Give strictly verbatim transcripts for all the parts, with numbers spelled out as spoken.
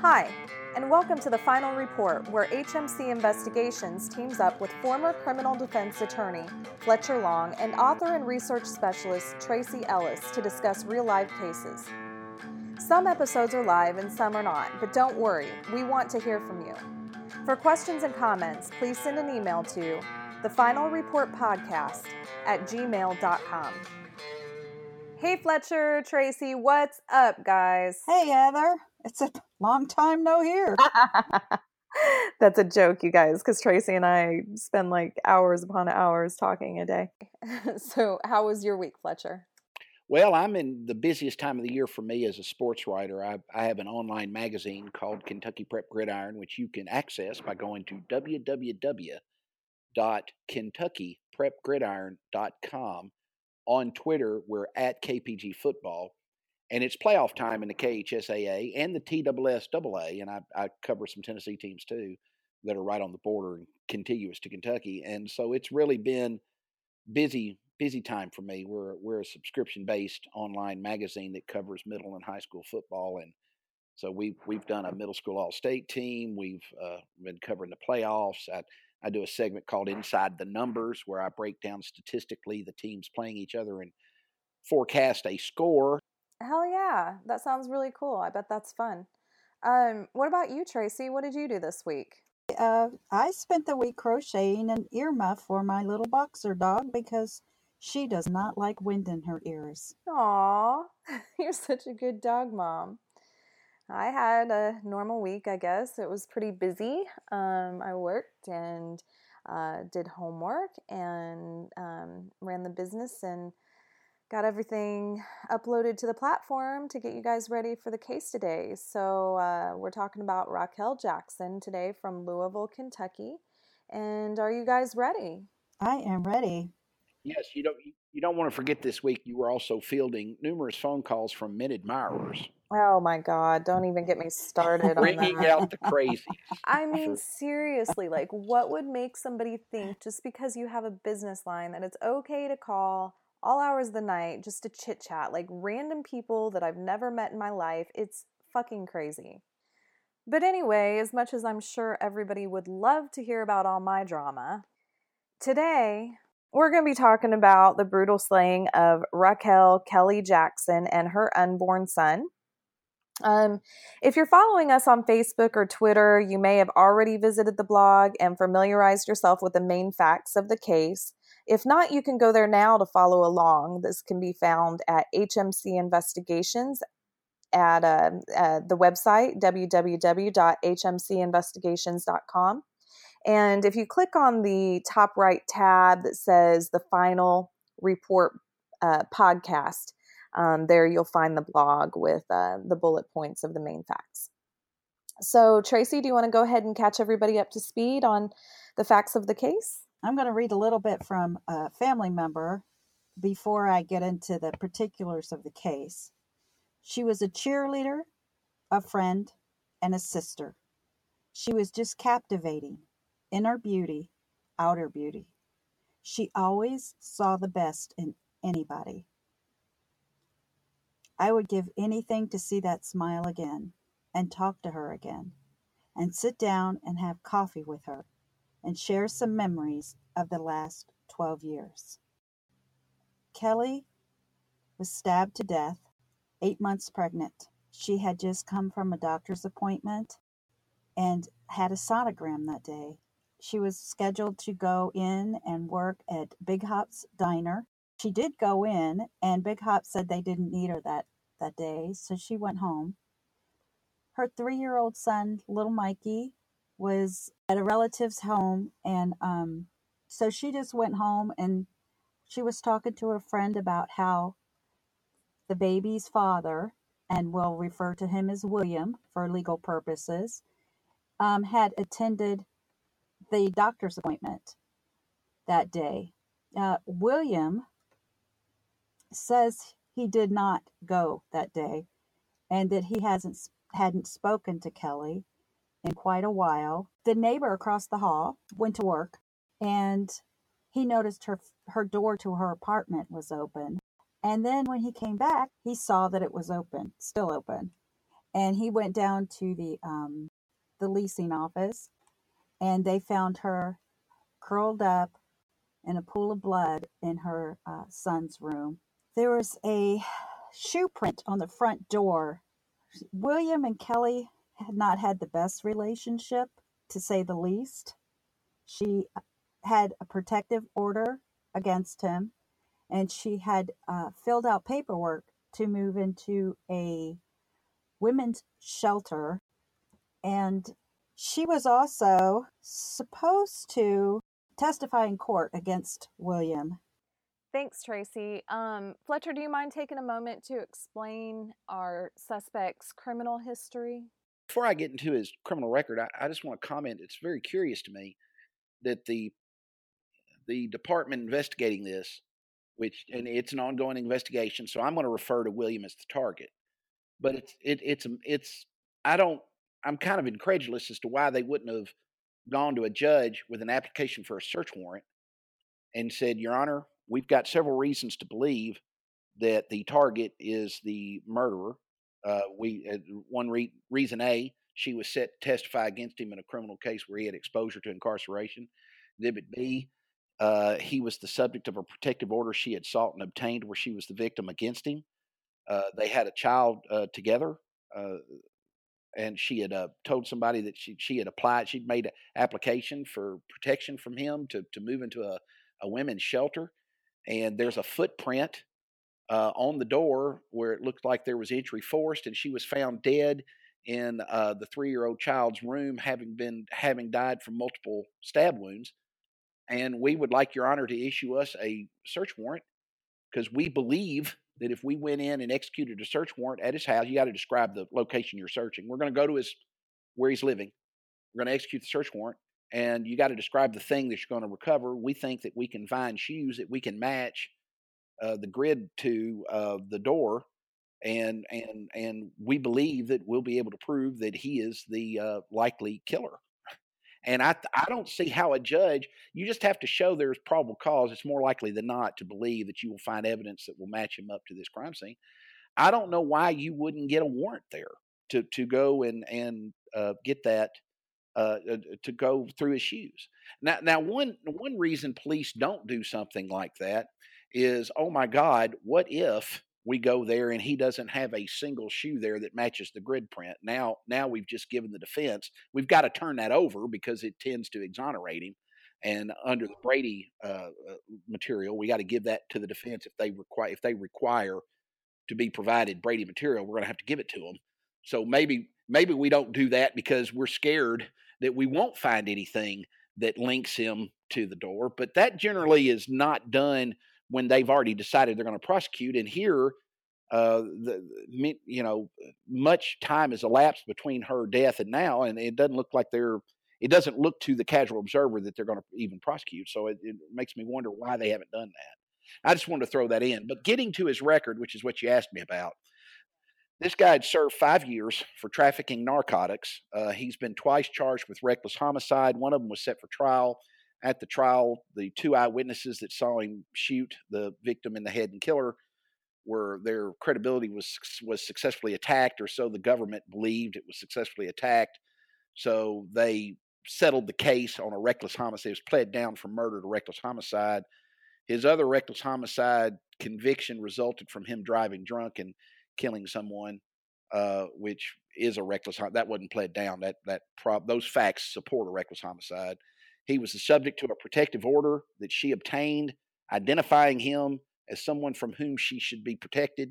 Hi, and welcome to the final report, where H M C Investigations teams up with former criminal defense attorney Fletcher Long and author and research specialist Tracy Ellis to discuss real-life cases. Some episodes are live and some are not, but don't worry, we want to hear from you. For questions and comments, please send an email to thefinalreportpodcast at gmail dot com. Hey Fletcher, Tracy, what's up, guys? Hey Heather, it's a long time no hear. That's a joke, you guys, because Tracy and I spend like hours upon hours talking a day. So how was your week, Fletcher? Well, I'm in the busiest time of the year for me as a sports writer. I, I have an online magazine called Kentucky Prep Gridiron, which you can access by going to w w w dot kentucky prep gridiron dot com. On Twitter, we're at K P G Football, and it's playoff time in the K H S A A and the T S S A A, and I, I cover some Tennessee teams, too, that are right on the border and contiguous to Kentucky. And so it's really been busy, busy time for me. We're we're a subscription-based online magazine that covers middle and high school football, and so we've, we've done a middle school all-state team. We've uh, been covering the playoffs. I, I do a segment called Inside the Numbers, where I break down statistically the teams playing each other and forecast a score. Hell yeah. That sounds really cool. I bet that's fun. Um, what about you, Tracy? What did you do this week? Uh, I spent the week crocheting an earmuff for my little boxer dog because she does not like wind in her ears. Aw, you're such a good dog mom. I had a normal week, I guess. It was pretty busy. Um, I worked and uh, did homework and um, ran the business and got everything uploaded to the platform to get you guys ready for the case today. So uh, we're talking about Raquel Jackson today from Louisville, Kentucky. And are you guys ready? I am ready. Yes, you don't you don't want to forget this week you were also fielding numerous phone calls from men admirers. Oh my God, don't even get me started on that. Bringing out the crazy. I mean, seriously, like what would make somebody think just because you have a business line that it's okay to call all hours of the night just to chit chat, like random people that I've never met in my life? It's fucking crazy. But anyway, as much as I'm sure everybody would love to hear about all my drama, today we're going to be talking about the brutal slaying of Raquel Kelly Jackson and her unborn son. Um, if you're following us on Facebook or Twitter, you may have already visited the blog and familiarized yourself with the main facts of the case. If not, you can go there now to follow along. This can be found at H M C Investigations at uh, uh, the website, w w w dot h m c investigations dot com. And if you click on the top right tab that says the final report uh, podcast, Um, there you'll find the blog with uh, the bullet points of the main facts. So, Tracy, do you want to go ahead and catch everybody up to speed on the facts of the case? I'm going to read a little bit from a family member before I get into the particulars of the case. She was a cheerleader, a friend, and a sister. She was just captivating, inner beauty, outer beauty. She always saw the best in anybody. I would give anything to see that smile again and talk to her again and sit down and have coffee with her and share some memories of the last twelve years. Kelly was stabbed to death, eight months pregnant. She had just come from a doctor's appointment and had a sonogram that day. She was scheduled to go in and work at Big Hop's Diner. She did go in, and Big Hop said they didn't need her that, that day, so she went home. Her three-year-old son, little Mikey, was at a relative's home, and um, so she just went home, and she was talking to her friend about how the baby's father, and we'll refer to him as William for legal purposes, um, had attended the doctor's appointment that day. Uh, William says he did not go that day and that he hasn't hadn't spoken to Kelly in quite a while. The neighbor across the hall went to work and he noticed her her door to her apartment was open. And then when he came back, he saw that it was open, still open. and he went down to the um, the leasing office, and they found her curled up in a pool of blood in her uh, son's room. There was a shoe print on the front door. William and Kelly had not had the best relationship, to say the least. She had a protective order against him, and she had uh, filled out paperwork to move into a women's shelter. And she was also supposed to testify in court against William. Thanks, Tracy. Um, Fletcher, do you mind taking a moment to explain our suspect's criminal history? Before I get into his criminal record, I, I just want to comment, it's very curious to me that the the department investigating this, which, and it's an ongoing investigation, so I'm going to refer to William as the target. But it's, it, it's, it's, I don't, I'm kind of incredulous as to why they wouldn't have gone to a judge with an application for a search warrant and said, Your Honor, we've got several reasons to believe that the target is the murderer. Uh, we uh, one re- reason A, she was set to testify against him in a criminal case where he had exposure to incarceration. Exhibit B, uh, he was the subject of a protective order she had sought and obtained where she was the victim against him. Uh, they had a child uh, together, uh, and she had uh, told somebody that she she had applied. She'd made an application for protection from him to, to move into a, a women's shelter. And there's a footprint Uh, on the door where it looked like there was entry forced, and she was found dead in uh, the three-year-old child's room, having been having died from multiple stab wounds. And we would like Your Honor to issue us a search warrant, because we believe that if we went in and executed a search warrant at his house, you got to describe the location you're searching. We're going to go to his where he's living. We're going to execute the search warrant, and you got to describe the thing that you're going to recover. We think that we can find shoes that we can match Uh, the grid to uh, the door, and and and we believe that we'll be able to prove that he is the uh, likely killer. And I I don't see how a judge, you just have to show there's probable cause. It's more likely than not to believe that you will find evidence that will match him up to this crime scene. I don't know why you wouldn't get a warrant there to to go and and uh, get that uh, to go through his shoes. Now now one one reason police don't do something like that is, oh my God, what if we go there and he doesn't have a single shoe there that matches the grid print? Now, now we've just given the defense. We've got to turn that over because it tends to exonerate him. And under the Brady uh, material, we got to give that to the defense. If they require, if they require to be provided Brady material, we're going to have to give it to them. So maybe, maybe we don't do that because we're scared that we won't find anything that links him to the door. But that generally is not done when they've already decided they're going to prosecute. And here, uh, the, you know, much time has elapsed between her death and now, and it doesn't look like they're, it doesn't look to the casual observer that they're going to even prosecute. So it, it makes me wonder why they haven't done that. I just wanted to throw that in. But getting to his record, which is what you asked me about, this guy had served five years for trafficking narcotics. Uh, he's been twice charged with reckless homicide. One of them was set for trial. At the trial, the two eyewitnesses that saw him shoot the victim in the head and killer were, their credibility was was successfully attacked, or so the government believed it was successfully attacked. So they settled the case on a reckless homicide. It was pled down from murder to reckless homicide. His other reckless homicide conviction resulted from him driving drunk and killing someone, uh, which is a reckless homicide. That wasn't pled down. That that prob- those facts support a reckless homicide. He was the subject to a protective order that she obtained, identifying him as someone from whom she should be protected.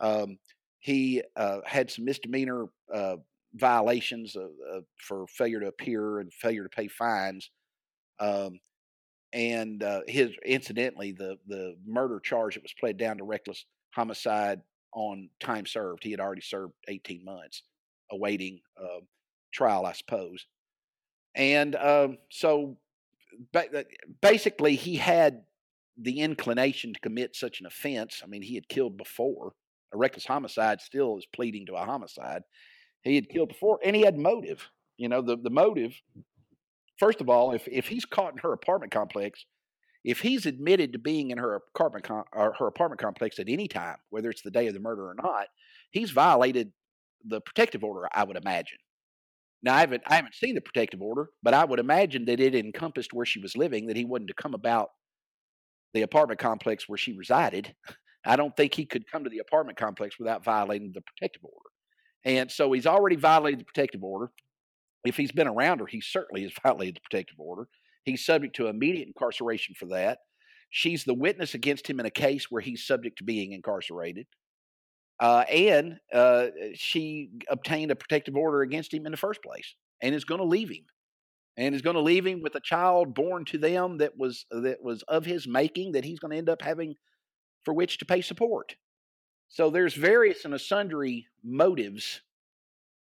Um, he uh, had some misdemeanor uh, violations of, of, for failure to appear and failure to pay fines. Um, and uh, his, incidentally, the the murder charge that was pled down to reckless homicide on time served. He had already served eighteen months, awaiting uh, trial, I suppose. And um, so ba- basically he had the inclination to commit such an offense. I mean, he had killed before. A reckless homicide still is pleading to a homicide. He had killed before, and he had motive. You know, the, the motive, first of all, if, if he's caught in her apartment complex, if he's admitted to being in her apartment, com- or her apartment complex at any time, whether it's the day of the murder or not, he's violated the protective order, I would imagine. Now, I haven't I haven't seen the protective order, but I would imagine that it encompassed where she was living, that he wasn't to come about the apartment complex where she resided. I don't think he could come to the apartment complex without violating the protective order. And so he's already violated the protective order. If he's been around her, he certainly has violated the protective order. He's subject to immediate incarceration for that. She's the witness against him in a case where he's subject to being incarcerated. Uh, and uh, she obtained a protective order against him in the first place, and is going to leave him, and is going to leave him with a child born to them that was that was of his making, that he's going to end up having for which to pay support. So there's various and sundry motives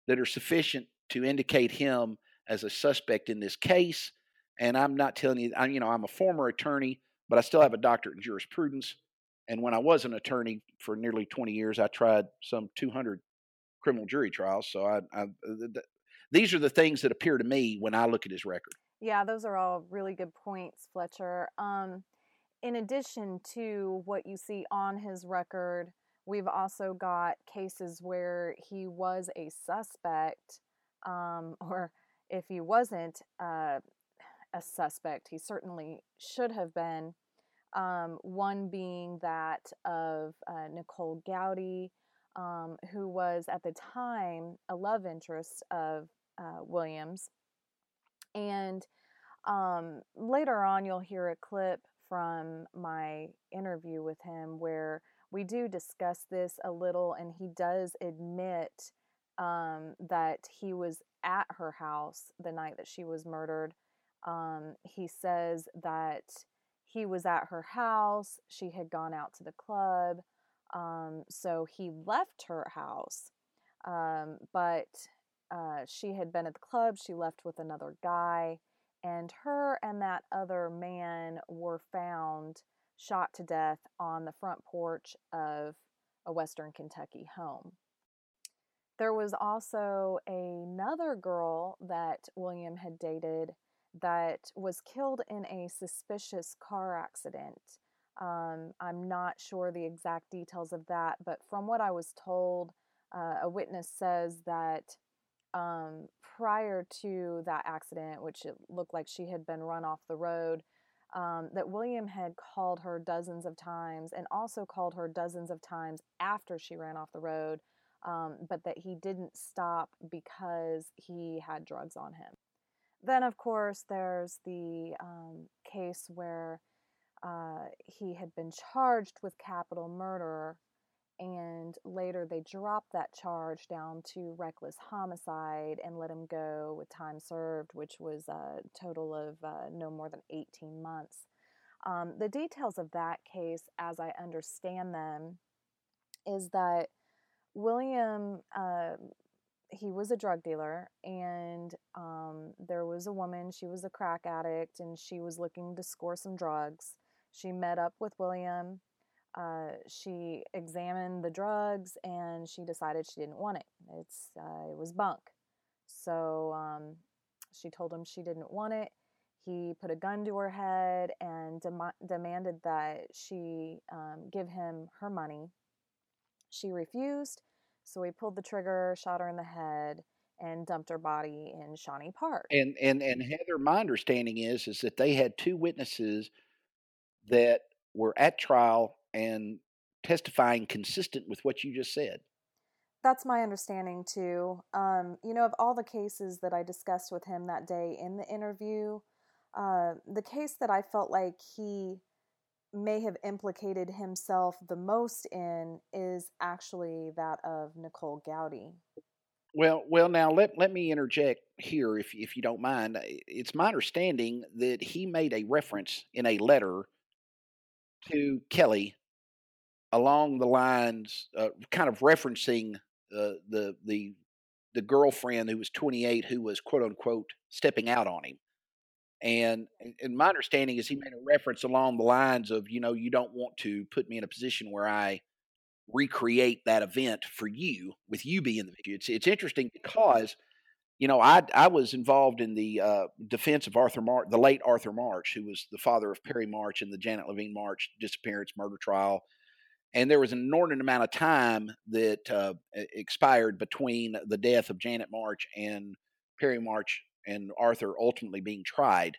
that are sufficient to indicate him as a suspect in this case. And I'm not telling you, I, you know, I'm a former attorney, but I still have a doctorate in jurisprudence. And when I was an attorney for nearly twenty years, I tried some two hundred criminal jury trials. So I, I th- th- these are the things that appear to me when I look at his record. Yeah, those are all really good points, Fletcher. Um, in addition to what you see on his record, we've also got cases where he was a suspect, um, or if he wasn't uh, a suspect, he certainly should have been. Um, one being that of uh, Nicole Gowdy, um, who was at the time a love interest of uh, Williams. And um, later on, you'll hear a clip from my interview with him where we do discuss this a little, and he does admit um, that he was at her house the night that she was murdered. Um, he says that he was at her house. She had gone out to the club. Um, so he left her house. Um, but uh, she had been at the club. She left with another guy. And her and that other man were found shot to death on the front porch of a Western Kentucky home. There was also another girl that William had dated that was killed in a suspicious car accident. Um, I'm not sure the exact details of that, but from what I was told, uh, a witness says that um, prior to that accident, which it looked like she had been run off the road, um, that William had called her dozens of times, and also called her dozens of times after she ran off the road, um, but that he didn't stop because he had drugs on him. Then, of course, there's the um, case where uh, he had been charged with capital murder, and later they dropped that charge down to reckless homicide and let him go with time served, which was a total of uh, no more than eighteen months. Um, the details of that case, as I understand them, is that William... Uh, He was a drug dealer, and um, there was a woman. She was a crack addict, and she was looking to score some drugs. She met up with William. Uh, she examined the drugs, and she decided she didn't want it. It's uh, it was bunk. So um, she told him she didn't want it. He put a gun to her head and dem- demanded that she um, give him her money. She refused. So he pulled the trigger, shot her in the head, and dumped her body in Shawnee Park. And and and Heather, my understanding is is that they had two witnesses that were at trial and testifying consistent with what you just said. That's my understanding too. Um, you know, of all the cases that I discussed with him that day in the interview, uh, the case that I felt like he may have implicated himself the most in is actually that of Nicole Gowdy. Well, well, now let, let me interject here, if if you don't mind. It's my understanding that he made a reference in a letter to Kelly along the lines, uh, kind of referencing uh, the the the girlfriend who was twenty-eight, who was quote unquote stepping out on him. And, and my understanding is he made a reference along the lines of, you know, you don't want to put me in a position where I recreate that event for you, with you being the victim. It's, it's interesting because, you know, I I was involved in the uh, defense of Arthur March, the late Arthur March, who was the father of Perry March in the Janet Levine March disappearance murder trial. And there was an inordinate amount of time that uh, expired between the death of Janet March and Perry March and Arthur ultimately being tried.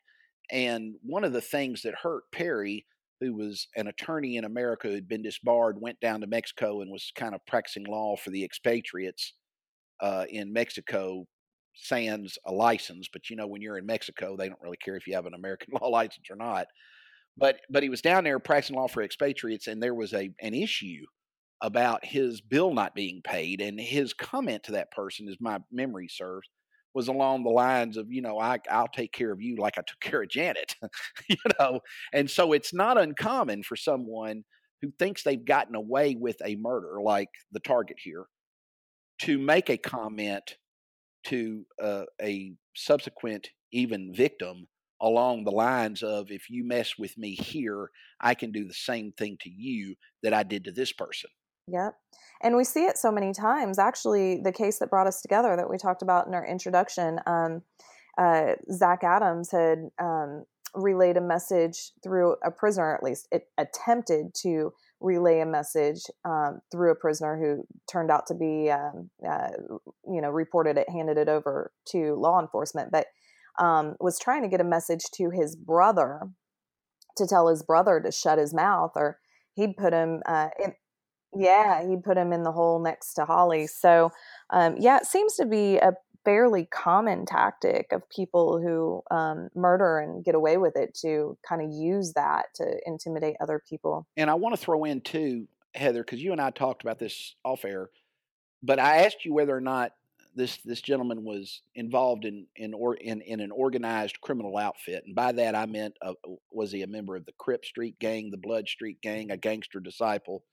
And one of the things that hurt Perry, who was an attorney in America who'd been disbarred, went down to Mexico and was kind of practicing law for the expatriates uh, in Mexico, sans a license. But, you know, when you're in Mexico, they don't really care if you have an American law license or not. But but he was down there practicing law for expatriates, and there was a an issue about his bill not being paid. And his comment to that person, as my memory serves, was along the lines of, you know, I, I'll take care of you like I took care of Janet, you know. And so it's not uncommon for someone who thinks they've gotten away with a murder, like the target here, to make a comment to uh, a subsequent even victim along the lines of, if you mess with me here, I can do the same thing to you that I did to this person. Yep. And we see it so many times. Actually, the case that brought us together that we talked about in our introduction, um, uh, Zach Adams had um, relayed a message through a prisoner, or at least it attempted to relay a message um, through a prisoner who turned out to be, um, uh, you know, reported it, handed it over to law enforcement, but um, was trying to get a message to his brother to tell his brother to shut his mouth, or he'd put him uh, in. Yeah, he put him in the hole next to Holly. So, um, yeah, it seems to be a fairly common tactic of people who um, murder and get away with it to kind of use that to intimidate other people. And I want to throw in too, Heather, because you and I talked about this off air, but I asked you whether or not this this gentleman was involved in in or in, in an organized criminal outfit, and by that I meant uh, was he a member of the Crip Street Gang, the Blood Street Gang, a gangster disciple?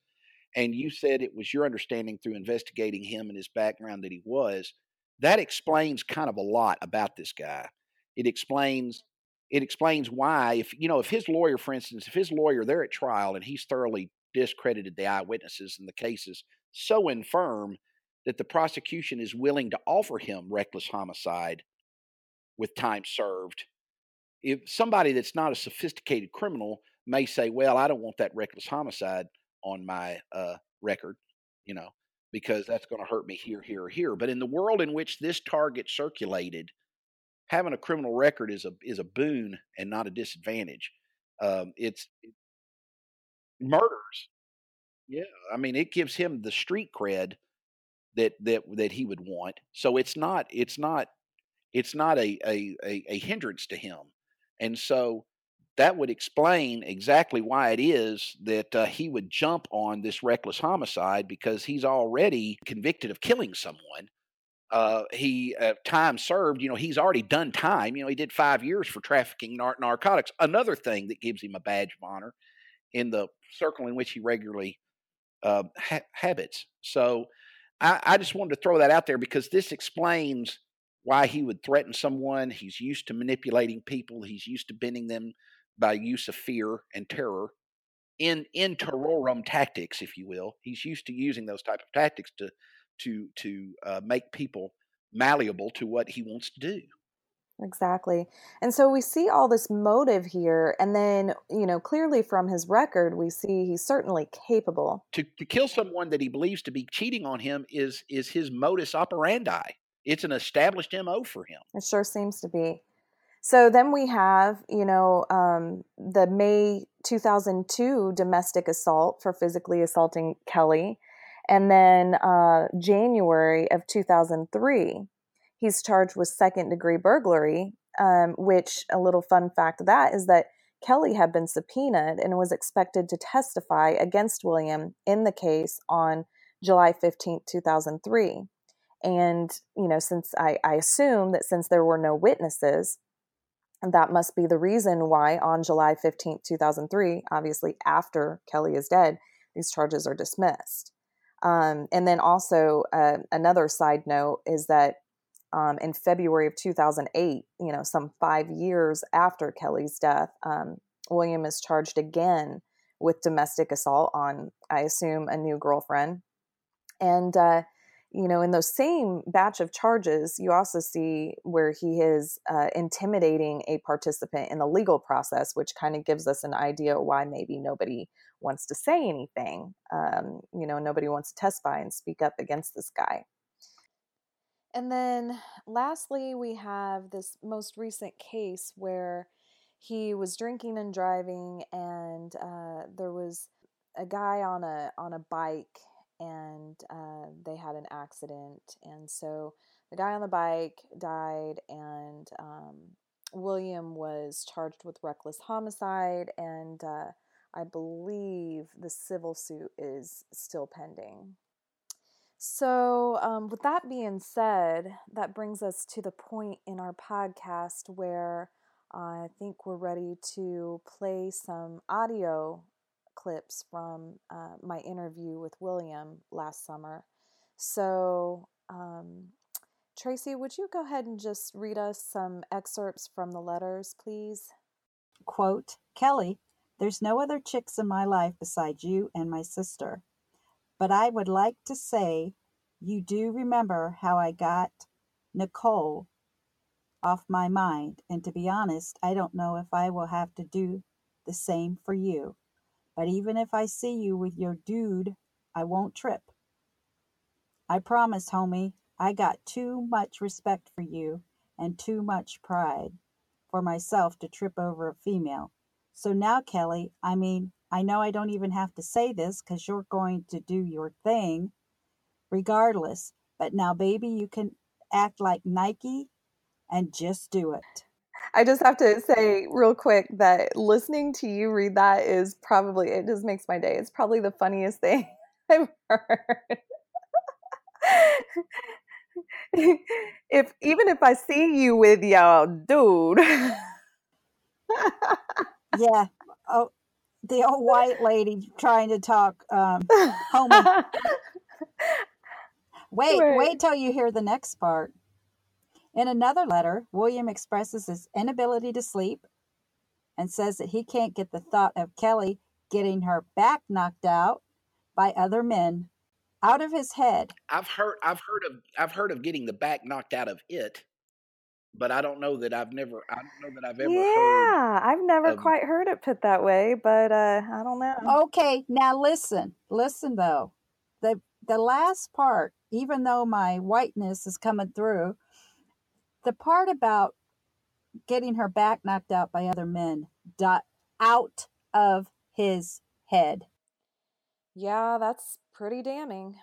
And you said it was your understanding through investigating him and his background that he was. That explains kind of a lot about this guy. It explains it explains why, if you know, if his lawyer, for instance, if his lawyer, they're at trial and he's thoroughly discredited the eyewitnesses and the case is so infirm that the prosecution is willing to offer him reckless homicide with time served. If somebody that's not a sophisticated criminal may say, well, I don't want that reckless homicide on my uh, record, you know, because that's going to hurt me here, here, or here. But in the world in which this target circulated, having a criminal record is a is a boon and not a disadvantage. Um, it's it murders. Yeah, I mean, it gives him the street cred that that that he would want. So it's not it's not it's not a a a, a hindrance to him, and so. That would explain exactly why it is that uh, he would jump on this reckless homicide, because he's already convicted of killing someone. Uh, he uh, time served, you know, he's already done time. You know, he did five years for trafficking nar- narcotics. Another thing that gives him a badge of honor in the circle in which he regularly uh, ha- habits. So I-, I just wanted to throw that out there because this explains why he would threaten someone. He's used to manipulating people. He's used to bending them by use of fear and terror in, in terrorum tactics, if you will. He's used to using those type of tactics to, to, to uh, make people malleable to what he wants to do. Exactly. And so we see all this motive here. And then, you know, clearly from his record, we see he's certainly capable. To, to kill someone that he believes to be cheating on him is, is his modus operandi. It's an established M O for him. It sure seems to be. So then we have, you know, um, the May two thousand two domestic assault for physically assaulting Kelly. And then uh, January of two thousand three, he's charged with second degree burglary, um, which a little fun fact of that is that Kelly had been subpoenaed and was expected to testify against William in the case on July fifteenth, two thousand three. And, you know, since I, I assume that since there were no witnesses, that must be the reason why on July fifteenth, two thousand three, obviously after Kelly is dead, these charges are dismissed. Um, and then also uh, another side note is that um, in February of two thousand eight, you know, some five years after Kelly's death, um, William is charged again with domestic assault on, I assume, a new girlfriend. And, uh, you know, in those same batch of charges, you also see where he is uh, intimidating a participant in the legal process, which kind of gives us an idea why maybe nobody wants to say anything. Um, you know, nobody wants to testify and speak up against this guy. And then lastly, we have this most recent case where he was drinking and driving, and uh, there was a guy on a on a bike, and uh, they had an accident. And so the guy on the bike died, and um, William was charged with reckless homicide, and uh, I believe the civil suit is still pending. So um, with that being said, that brings us to the point in our podcast where uh, I think we're ready to play some audio clips from uh, my interview with William last summer. So um, Tracy, would you go ahead and just read us some excerpts from the letters, please? Quote, Kelly, there's no other chicks in my life besides you and my sister. But I would like to say you do remember how I got Nicole off my mind. And to be honest, I don't know if I will have to do the same for you. But even if I see you with your dude, I won't trip. I promise, homie, I got too much respect for you and too much pride for myself to trip over a female. So now, Kelly, I mean... I know I don't even have to say this because you're going to do your thing regardless. But now, baby, you can act like Nike and just do it. I just have to say real quick that listening to you read that is probably, it just makes my day. It's probably the funniest thing I've heard. if even if I see you with y'all, dude. Yeah. Oh. The old white lady trying to talk um, homie. wait, right. wait till you hear the next part. In another letter, William expresses his inability to sleep and says that he can't get the thought of Kelly getting her back knocked out by other men out of his head. I've heard, I've heard of, I've heard of getting the back knocked out of it. But I don't know that I've never, I don't know that I've ever yeah, heard. Yeah, I've never of, quite heard it put that way, but uh, I don't know. Okay, now listen, listen though. The, the last part, even though my whiteness is coming through, the part about getting her back knocked out by other men, dot, out of his head. Yeah, that's pretty damning.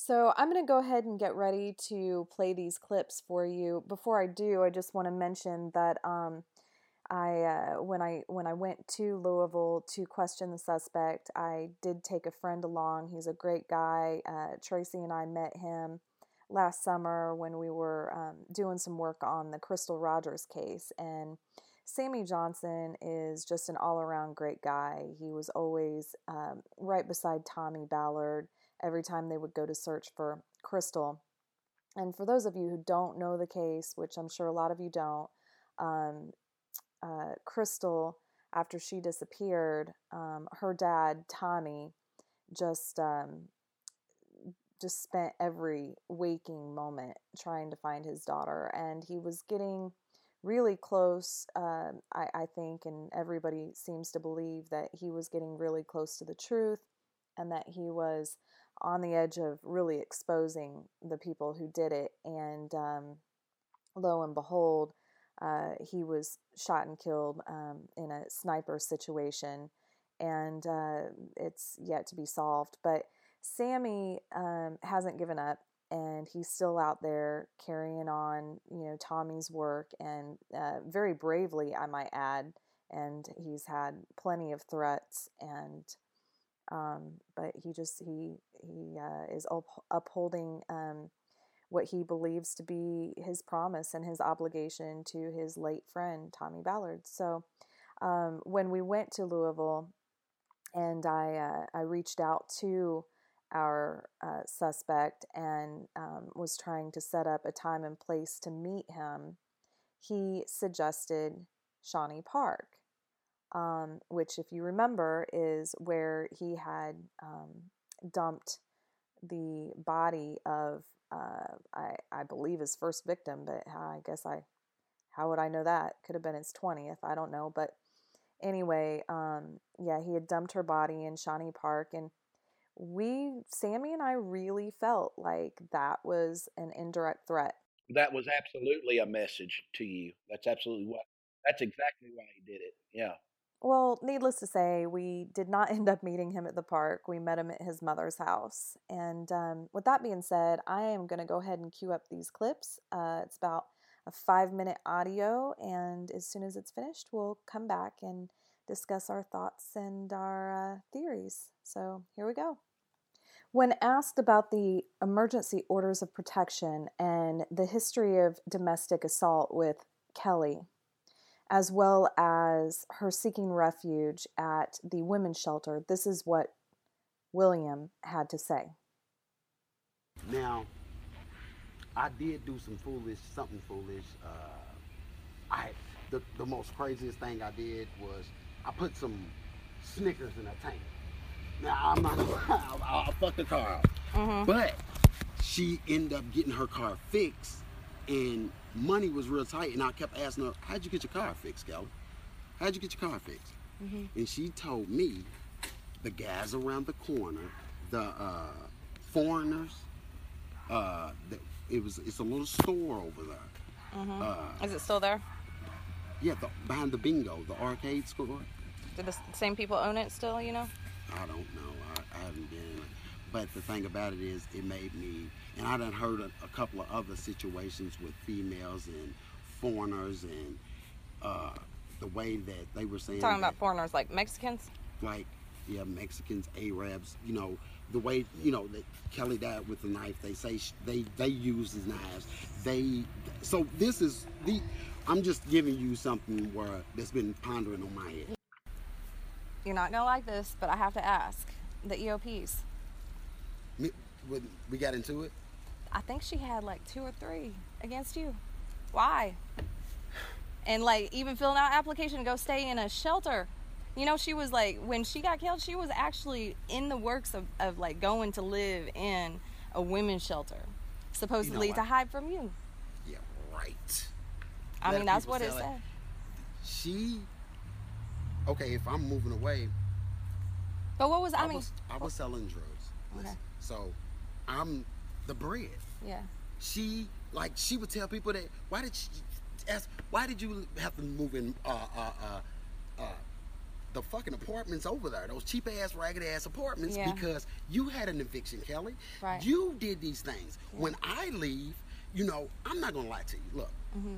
So I'm going to go ahead and get ready to play these clips for you. Before I do, I just want to mention that um, I uh, when I when I went to Louisville to question the suspect, I did take a friend along. He's a great guy. Uh, Tracy and I met him last summer when we were um, doing some work on the Crystal Rogers case. And Sammy Johnson is just an all-around great guy. He was always um, right beside Tommy Ballard every time they would go to search for Crystal. And for those of you who don't know the case, which I'm sure a lot of you don't, um, uh, Crystal, after she disappeared, um, her dad, Tommy, just um, just spent every waking moment trying to find his daughter. And he was getting really close, uh, I, I think, and everybody seems to believe that he was getting really close to the truth and that he was on the edge of really exposing the people who did it. And um, lo and behold, uh, he was shot and killed um, in a sniper situation. And uh, it's yet to be solved. But Sammy um, hasn't given up, and he's still out there carrying on, you know, Tommy's work, and uh, very bravely, I might add. And he's had plenty of threats, and Um, but he just, he, he, uh, is up- upholding, um, what he believes to be his promise and his obligation to his late friend, Tommy Ballard. So, um, when we went to Louisville and I, uh, I reached out to our, uh, suspect and, um, was trying to set up a time and place to meet him, he suggested Shawnee Park. Um, which, if you remember, is where he had um, dumped the body of, uh, I, I believe his first victim, but I guess I, how would I know that? Could have been his twentieth. I don't know. But anyway, um, yeah, he had dumped her body in Shawnee Park, and we, Sammy and I really felt like that was an indirect threat. That was absolutely a message to you. That's absolutely what, that's exactly why he did it. Yeah. Well, needless to say, we did not end up meeting him at the park. We met him at his mother's house. And um, with that being said, I am going to go ahead and cue up these clips. Uh, it's about a five-minute audio, and as soon as it's finished, we'll come back and discuss our thoughts and our uh, theories. So here we go. When asked about the emergency orders of protection and the history of domestic assault with Kelly, as well as her seeking refuge at the women's shelter, this is what William had to say. Now, I did do some foolish, something foolish. Uh, I the, the most craziest thing I did was I put some Snickers in a tank. Now, I'm not, I, I fucked the car up. Mm-hmm. But she ended up getting her car fixed, and money was real tight, and I kept asking her, how'd you get your car fixed, Kelly? How'd you get your car fixed? Mm-hmm. And she told me, the guys around the corner, the uh, foreigners, uh, the, it was it's a little store over there. Mm-hmm. Uh, Is it still there? Yeah, the, behind the bingo, the arcade store. Do the same people own it still, you know? I don't know. I, I haven't been in it. But the thing about it is, it made me, and I done heard a, a couple of other situations with females and foreigners, and uh, the way that they were saying. Talking that, about foreigners, like Mexicans? Like, yeah, Mexicans, Arabs, you know, the way, you know, that Kelly died with a knife. They say she, they, they use his knives. They, so this is, the. I'm just giving you something where that's been pondering on my head. You're not going to like this, but I have to ask. The E O Ps. We got into it? I think she had like two or three against you. Why? And like even filling out application to go stay in a shelter. You know, she was like, when she got killed, she was actually in the works of, of like going to live in a women's shelter, supposedly, you know, to I, hide from you. Yeah, right. I Let mean, that's what it like, said. She, okay, if I'm moving away. But what was, I, I mean. Was, I was selling drugs. Listen. Okay. So, I'm the bread. Yeah. She, like, she would tell people that, why did she ask, why did you have to move in uh, uh, uh, uh, the fucking apartments over there, those cheap-ass, ragged-ass apartments, yeah. Because you had an eviction, Kelly. Right. You did these things. Yeah. When I leave, you know, I'm not going to lie to you. Look, mm-hmm.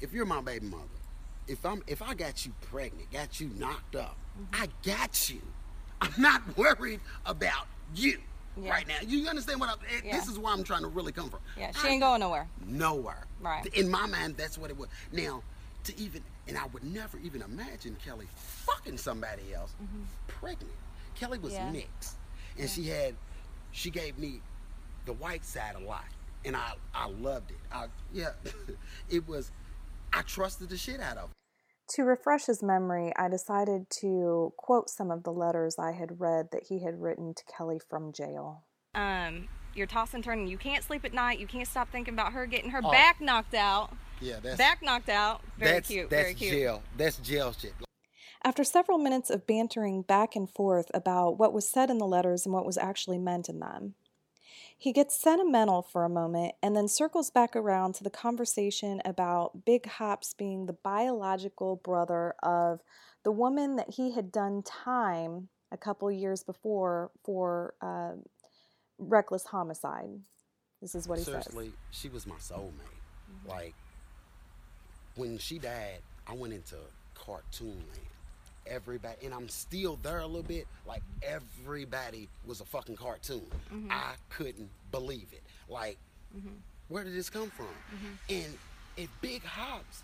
If you're my baby mother, if I'm, if I got you pregnant, got you knocked up, mm-hmm. I got you. I'm not worried about you. Yeah. Right now, you understand what I'm, yeah. This is where I'm trying to really come from. Yeah, she I, ain't going nowhere. Nowhere. Right. In my mind, that's what it was. Now, to even, and I would never even imagine Kelly fucking somebody else, mm-hmm. pregnant. Kelly was yeah. mixed. And yeah. she had, she gave me the white side a lot. And I, I loved it. I, yeah, it was, I trusted the shit out of her. To refresh his memory, I decided to quote some of the letters I had read that he had written to Kelly from jail. Um, you're tossing and turning. You can't sleep at night. You can't stop thinking about her getting her oh. back knocked out. Yeah, that's... Back knocked out. Very that's, cute, that's very cute. That's jail. That's jail shit. After several minutes of bantering back and forth about what was said in the letters and what was actually meant in them, he gets sentimental for a moment and then circles back around to the conversation about Big Hops being the biological brother of the woman that he had done time a couple years before for uh, reckless homicide. This is what he Seriously, says. Seriously, she was my soulmate. Mm-hmm. Like, when she died, I went into cartoon land. Everybody, and I'm still there a little bit, like everybody was a fucking cartoon. Mm-hmm. I couldn't believe it. Like, mm-hmm. where did this come from? Mm-hmm. And if Big Hops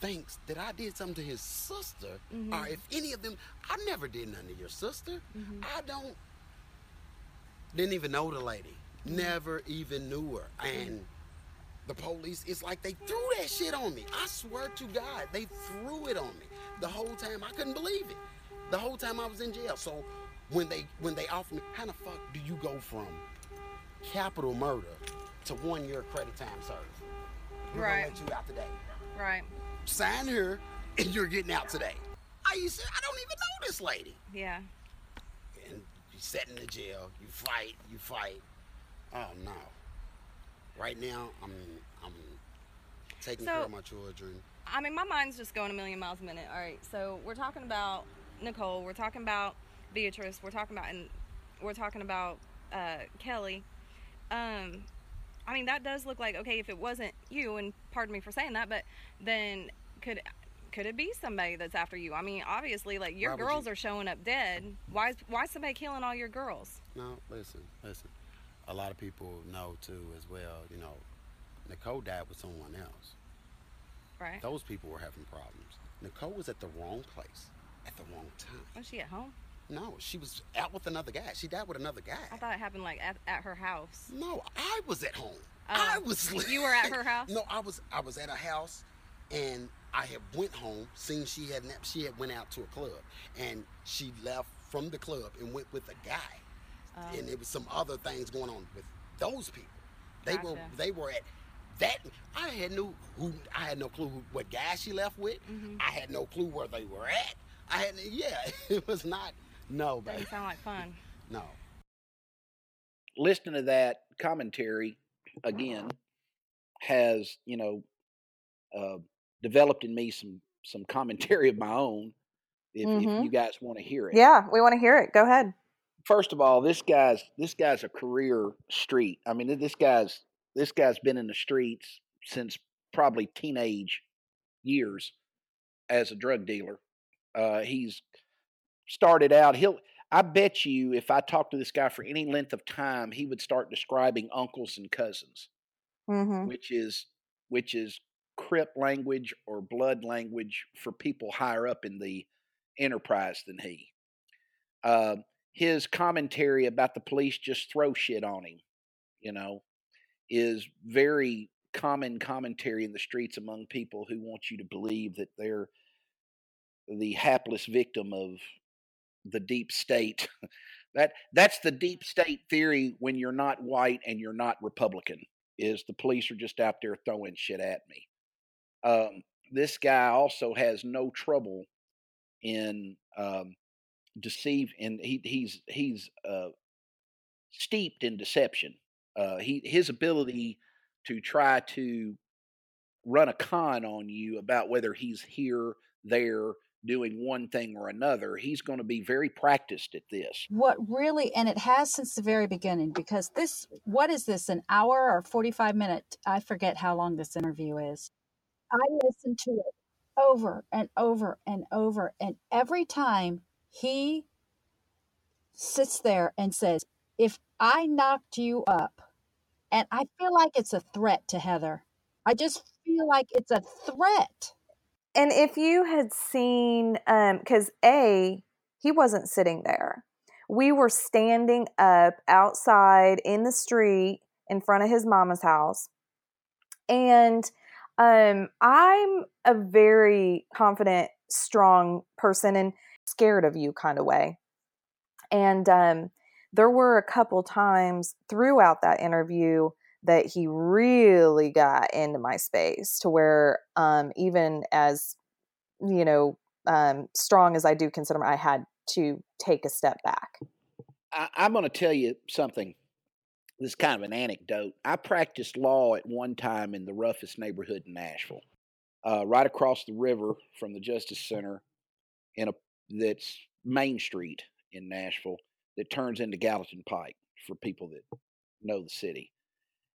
thinks that I did something to his sister, mm-hmm. or if any of them, I never did nothing to your sister. Mm-hmm. I don't, didn't even know the lady. Mm-hmm. Never even knew her. And the police, it's like they threw that shit on me. I swear to God, they threw it on me. The whole time, I couldn't believe it. The whole time I was in jail. So when they when they offer me, how the fuck do you go from capital murder to one year credit time served? We're right. gonna let you out today. Right. Sign here, and you're getting out today. I used to, I don't even know this lady. Yeah. And you sat in the jail. You fight. You fight. Oh no. Right now, I'm I'm taking so, care of my children. I mean, my mind's just going a million miles a minute. All right. So we're talking about Nicole. We're talking about Beatrice. We're talking about and we're talking about uh, Kelly. Um. I mean, that does look like, okay, if it wasn't you, and pardon me for saying that, but then could could it be somebody that's after you? I mean, obviously, like, your girls you? are showing up dead. Why is, why is somebody killing all your girls? No, listen, listen. A lot of people know, too, as well, you know, Nicole died with someone else. Right. Those people were having problems. Nicole was at the wrong place at the wrong time. Was she at home? No, she was out with another guy. She died with another guy. I thought it happened, like, at, at her house. No, I was at home. Uh, I was... You were at her house? No, I was I was at her house, and I had went home, seen she had she had went out to a club, and she left from the club and went with a guy. Um, and there was some other things going on with those people. They gotcha. were they were at that... I had no, who, I had no clue who, what guy she left with. Mm-hmm. I had no clue where they were at. I had... Yeah, it was not... No, but doesn't sound like fun. No. Listening to that commentary again has, you know, uh, developed in me some some commentary of my own. If, mm-hmm. if you guys want to hear it, yeah, we want to hear it. Go ahead. First of all, this guy's this guy's a career street. I mean, this guy's this guy's been in the streets since probably teenage years as a drug dealer. Uh, he's started out, he'll, I bet you if I talked to this guy for any length of time, he would start describing uncles and cousins, mm-hmm. which is, which is Crip language or blood language for people higher up in the enterprise than he. Uh, his commentary about the police just throw shit on him, you know, is very common commentary in the streets among people who want you to believe that they're the hapless victim of the deep state. that that's the deep state theory when you're not white and you're not Republican, is the police are just out there throwing shit at me. Um, this guy also has no trouble in um, deceive, and he, he's he's uh, steeped in deception. Uh, he his ability to try to run a con on you about whether he's here, there, doing one thing or another, he's going to be very practiced at this. What really, and it has since the very beginning, because this, what is this, an hour or forty-five minute? I forget how long this interview is. I listened to it over and over and over. And every time he sits there and says, if I knocked you up, and I feel like it's a threat to Heather. I just feel like it's a threat. And if you had seen, um, because A, he wasn't sitting there. We were standing up outside in the street in front of his mama's house. And um, I'm a very confident, strong person and scared of you kind of way. And um, there were a couple times throughout that interview that he really got into my space to where, um, even as, you know, um, strong as I do consider, I had to take a step back. I, I'm going to tell you something. This is kind of an anecdote. I practiced law at one time in the roughest neighborhood in Nashville, uh, right across the river from the Justice Center in a, that's Main Street in Nashville that turns into Gallatin Pike for people that know the city.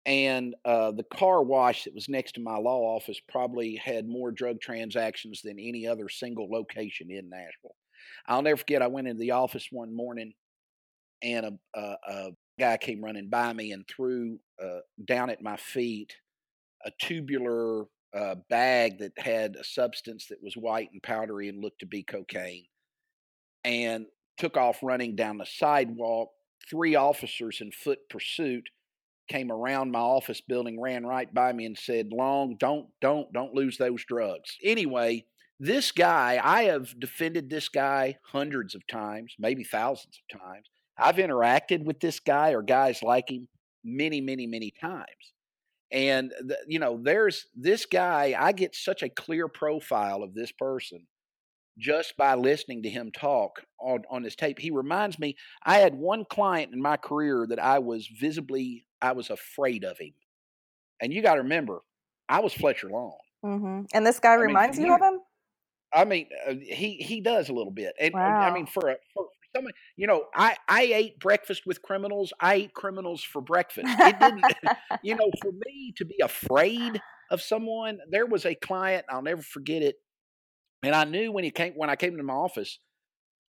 And uh, the car wash that was next to my law office probably had more drug transactions than any other single location in Nashville. I'll never forget, I went into the office one morning, and a, a, a guy came running by me and threw uh, down at my feet a tubular uh, bag that had a substance that was white and powdery and looked to be cocaine, and took off running down the sidewalk. Three officers in foot pursuit came around my office building, ran right by me and said, Long, don't, don't, don't lose those drugs. Anyway, This guy, I have defended this guy hundreds of times, maybe thousands of times. I've interacted with this guy or guys like him many, many, many times. And, the, you know, there's this guy, I get such a clear profile of this person just by listening to him talk on, on this tape. He reminds me, I had one client in my career that I was visibly, I was afraid of him. And you got to remember, I was Fletcher Long. Mm-hmm. And this guy I reminds mean, you he, of him? I mean, uh, he, he does a little bit. And wow. I mean, for a, for somebody, you know, I, I ate breakfast with criminals. I ate criminals for breakfast. It didn't, you know, for me to be afraid of someone, there was a client, I'll never forget it. And I knew when he came, when I came to my office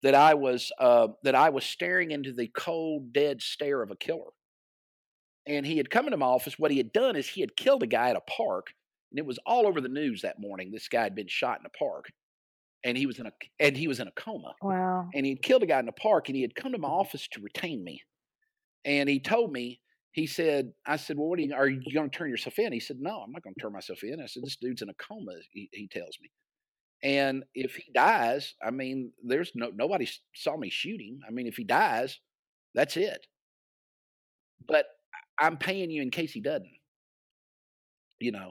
that I was, uh, that I was staring into the cold, dead stare of a killer. And he had come into my office. What he had done is he had killed a guy at a park. And it was all over the news that morning. This guy had been shot in a park, and he was in a and he was in a coma. Wow! And he had killed a guy in a park, and he had come to my office to retain me. And he told me, he said, "I said, well, what are you, are you going to turn yourself in?" He said, "No, I'm not going to turn myself in." I said, "This dude's in a coma," he, he tells me, "and if he dies, I mean, there's no nobody saw me shoot him. I mean, if he dies, that's it. But I'm paying you in case he doesn't, you know."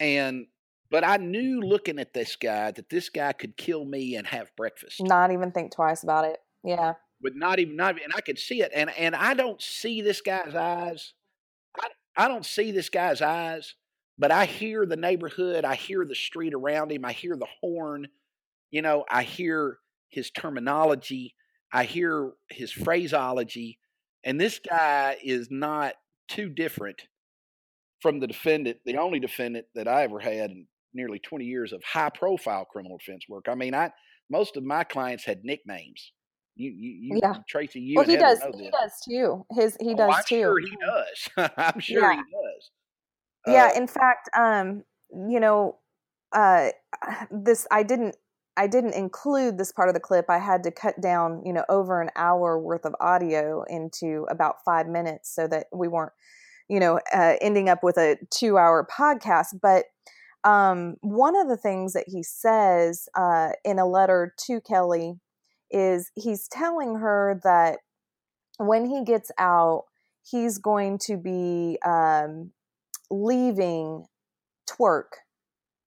And, but I knew looking at this guy that this guy could kill me and have breakfast. Not even think twice about it. Yeah. But not even, not, and I could see it. And, and I don't see this guy's eyes. I, I don't see this guy's eyes, but I hear the neighborhood. I hear the street around him. I hear the horn. You know, I hear his terminology. I hear his phraseology. And this guy is not too different from the defendant, the only defendant that I ever had in nearly twenty years of high-profile criminal defense work. I mean, I most of my clients had nicknames. You, you, you yeah. Tracy, you well, and he Heather does. Know he does too. His he oh, does I'm too. Sure he does. I'm sure yeah. he does. Yeah. Uh, in fact, um, you know, uh, this I didn't I didn't include this part of the clip. I had to cut down, you know, over an hour worth of audio into about five minutes so that we weren't, you know, uh, ending up with a two hour podcast. But um, one of the things that he says uh, in a letter to Kelly is he's telling her that when he gets out, he's going to be um, leaving Twerk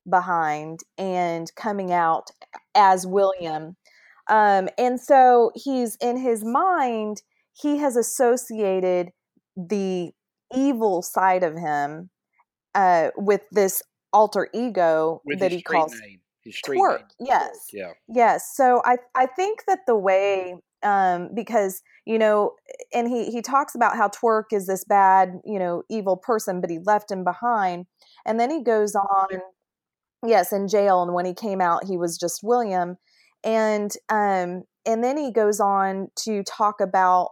behind and coming out as William. Um, and so he's in his mind, he has associated the evil side of him uh, with this alter ego with that he calls Twerk. Yes. Yeah. Yes. So I, I think that the way, um, because, you know, and he, he talks about how Twerk is this bad, you know, evil person, but he left him behind. And then he goes on, yes, in jail. And when he came out, he was just William. And, um, and then he goes on to talk about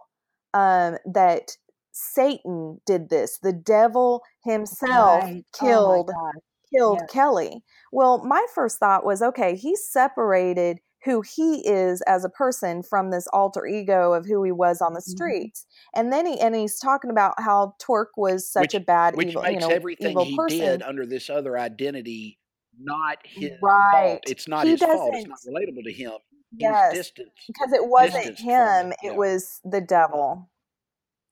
um, that Satan did this. The devil himself right. killed oh killed yeah. Kelly. Well, my first thought was, okay, he separated who he is as a person from this alter ego of who he was on the streets. Mm-hmm. And then he and he's talking about how Twerk was such which, a bad which evil, makes you know, everything evil he person. Did under this other identity not his right. fault. It's not he his fault. It's not relatable to him. Yes, distance, because it wasn't him. It yeah. was the devil.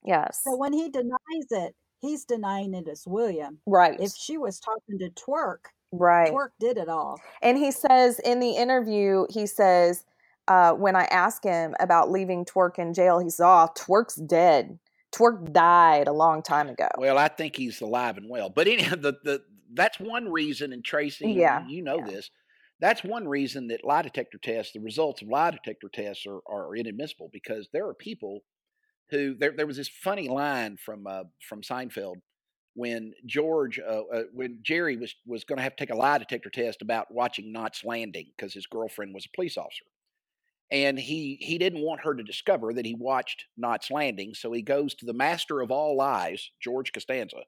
Yes. So when he denies it, he's denying it as William. Right. If she was talking to Twerk, right. Twerk did it all. And he says in the interview, he says, uh, when I ask him about leaving Twerk in jail, he says, oh, Twerk's dead. Twerk died a long time ago. Well, I think he's alive and well. But anyhow, the, the, that's one reason, and Tracy, yeah. you know yeah. this, that's one reason that lie detector tests, the results of lie detector tests are, are inadmissible, because there are people who there, there was this funny line from uh, from Seinfeld when George uh, uh, when Jerry was was going to have to take a lie detector test about watching Knott's Landing because his girlfriend was a police officer, and he he didn't want her to discover that he watched Knott's Landing, so he goes to the master of all lies, George Costanza,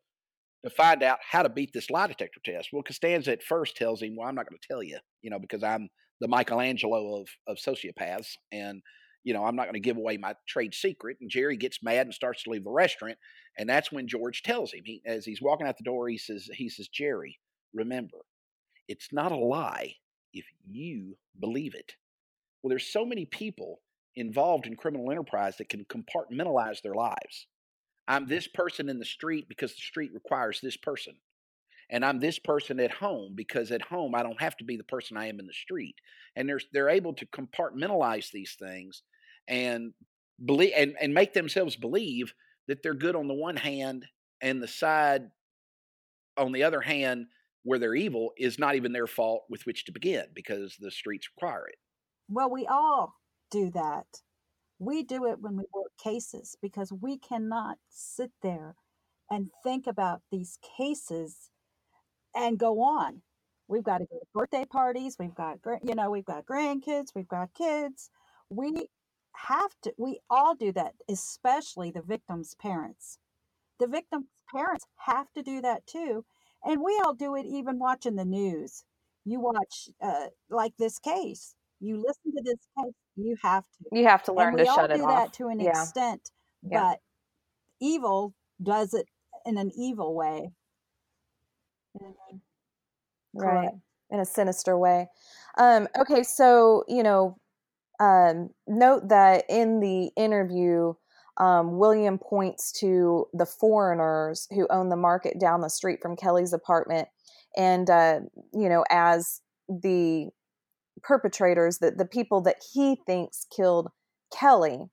to find out how to beat this lie detector test. Well, Costanza at first tells him, "Well, I'm not going to tell you, you know, because I'm the Michelangelo of of sociopaths and." You know, I'm not going to give away my trade secret. And Jerry gets mad and starts to leave the restaurant. And that's when George tells him, he, as he's walking out the door, he says, he says, Jerry, remember, it's not a lie. if you believe it. Well, there's so many people involved in criminal enterprise that can compartmentalize their lives. I'm this person in the street because the street requires this person. And I'm this person at home because at home I don't have to be the person I am in the street. And they're, they're able to compartmentalize these things and believe and, and make themselves believe that they're good on the one hand, and the side on the other hand where they're evil is not even their fault with which to begin because the streets require it. Well, we all do that. We do it when we work cases because we cannot sit there and think about these cases and go on. We've got to go to birthday parties. We've got, you know, we've got grandkids. We've got kids. We have to, we all do that, especially the victim's parents. The victim's parents have to do that too. And we all do it even watching the news. You watch uh, like this case. You listen to this case. You have to. You have to learn to shut it off. We all do that to an yeah. extent, yeah. but evil does it in an evil way. Mm-hmm. Right. Correct. In a sinister way. Um, okay. So, you know, um, note that in the interview, um, William points to the foreigners who own the market down the street from Kelly's apartment. And, uh, you know, as the perpetrators, that the people that he thinks killed Kelly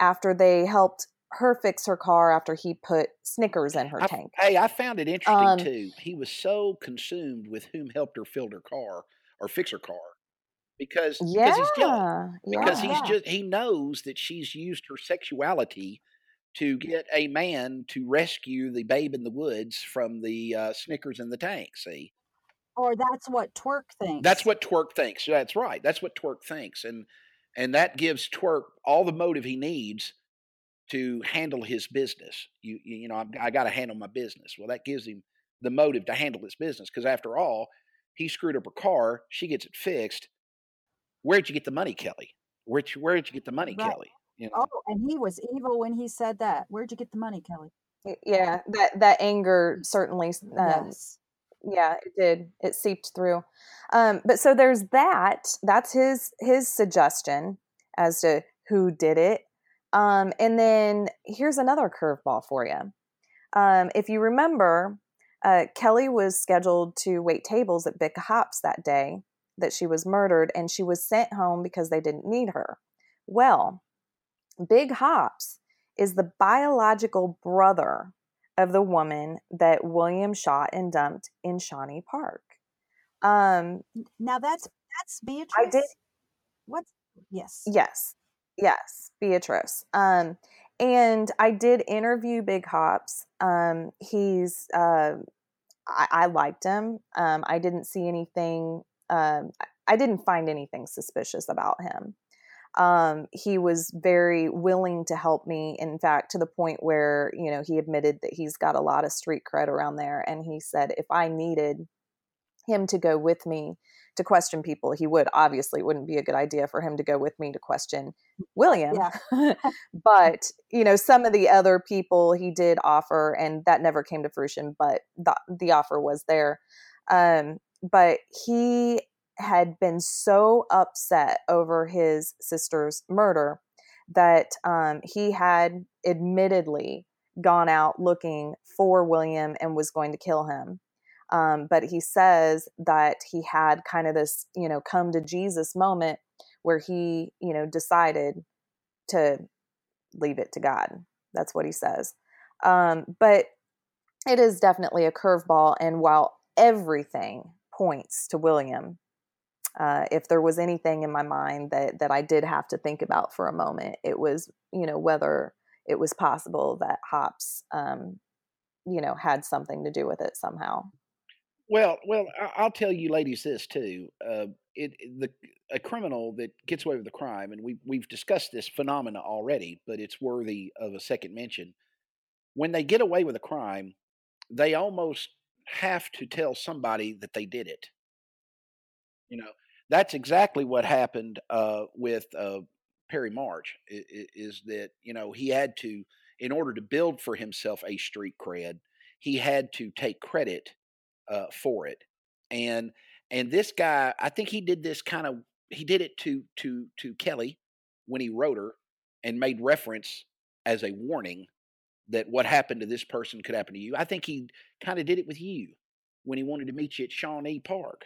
after they helped her fix her car after he put Snickers in her I, tank. Hey, I found it interesting um, too. He was so consumed with whom helped her fill her car or fix her car because, yeah, because he's jealous. Because yeah, he's yeah. just he knows that she's used her sexuality to get a man to rescue the babe in the woods from the uh, Snickers in the tank. See, or that's what Twerk thinks. That's what Twerk thinks. That's right. That's what Twerk thinks, and and that gives Twerk all the motive he needs to handle his business. You you know, I, I got to handle my business. Well, that gives him the motive to handle his business because after all, he screwed up her car. She gets it fixed. Where'd you get the money, Kelly? Where'd you, where'd you get the money, right. Kelly? You know? Oh, and he was evil when he said that. Where'd you get the money, Kelly? Yeah, that, that anger certainly, uh, yes. yeah, it did. It seeped through. Um, but so there's that. That's his his suggestion as to who did it. Um, and then here's another curveball for you. Um, if you remember, uh, Kelly was scheduled to wait tables at Big Hops that day that she was murdered, and she was sent home because they didn't need her. Well, Big Hops is the biological brother of the woman that William shot and dumped in Shawnee Park. Um, now that's, that's Beatrice. I did. What? Yes. Yes. Yes, Beatrice. Um, and I did interview Big Hops. Um, he's, uh, I, I liked him. Um, I didn't see anything, um, I didn't find anything suspicious about him. Um, he was very willing to help me. In fact, to the point where, you know, he admitted that he's got a lot of street cred around there. And he said if I needed him to go with me to question people, he would. Obviously, it wouldn't be a good idea for him to go with me to question William. Yeah. But, you know, some of the other people he did offer, and that never came to fruition, but the, the offer was there. Um, but he had been so upset over his sister's murder that um, he had admittedly gone out looking for William and was going to kill him. Um, but he says that he had kind of this, you know, come to Jesus moment where he, you know, decided to leave it to God. That's what he says. Um, but it is definitely a curveball. And while everything points to William, uh, if there was anything in my mind that, that I did have to think about for a moment, it was, you know, whether it was possible that Hops, um, you know, had something to do with it somehow. Well, well, I'll tell you, ladies, this too. Uh, it, the a criminal that gets away with the crime, and we we've discussed this phenomena already, but it's worthy of a second mention. When they get away with a crime, they almost have to tell somebody that they did it. You know, that's exactly what happened uh, with uh, Perry March. Is that, you know, he had to, in order to build for himself a street cred, he had to take credit Uh, for it. And And this guy, I think he did this kind of, he did it to to to Kelly when he wrote her and made reference as a warning that what happened to this person could happen to you. I think he kind of did it with you when he wanted to meet you at Shawnee Park,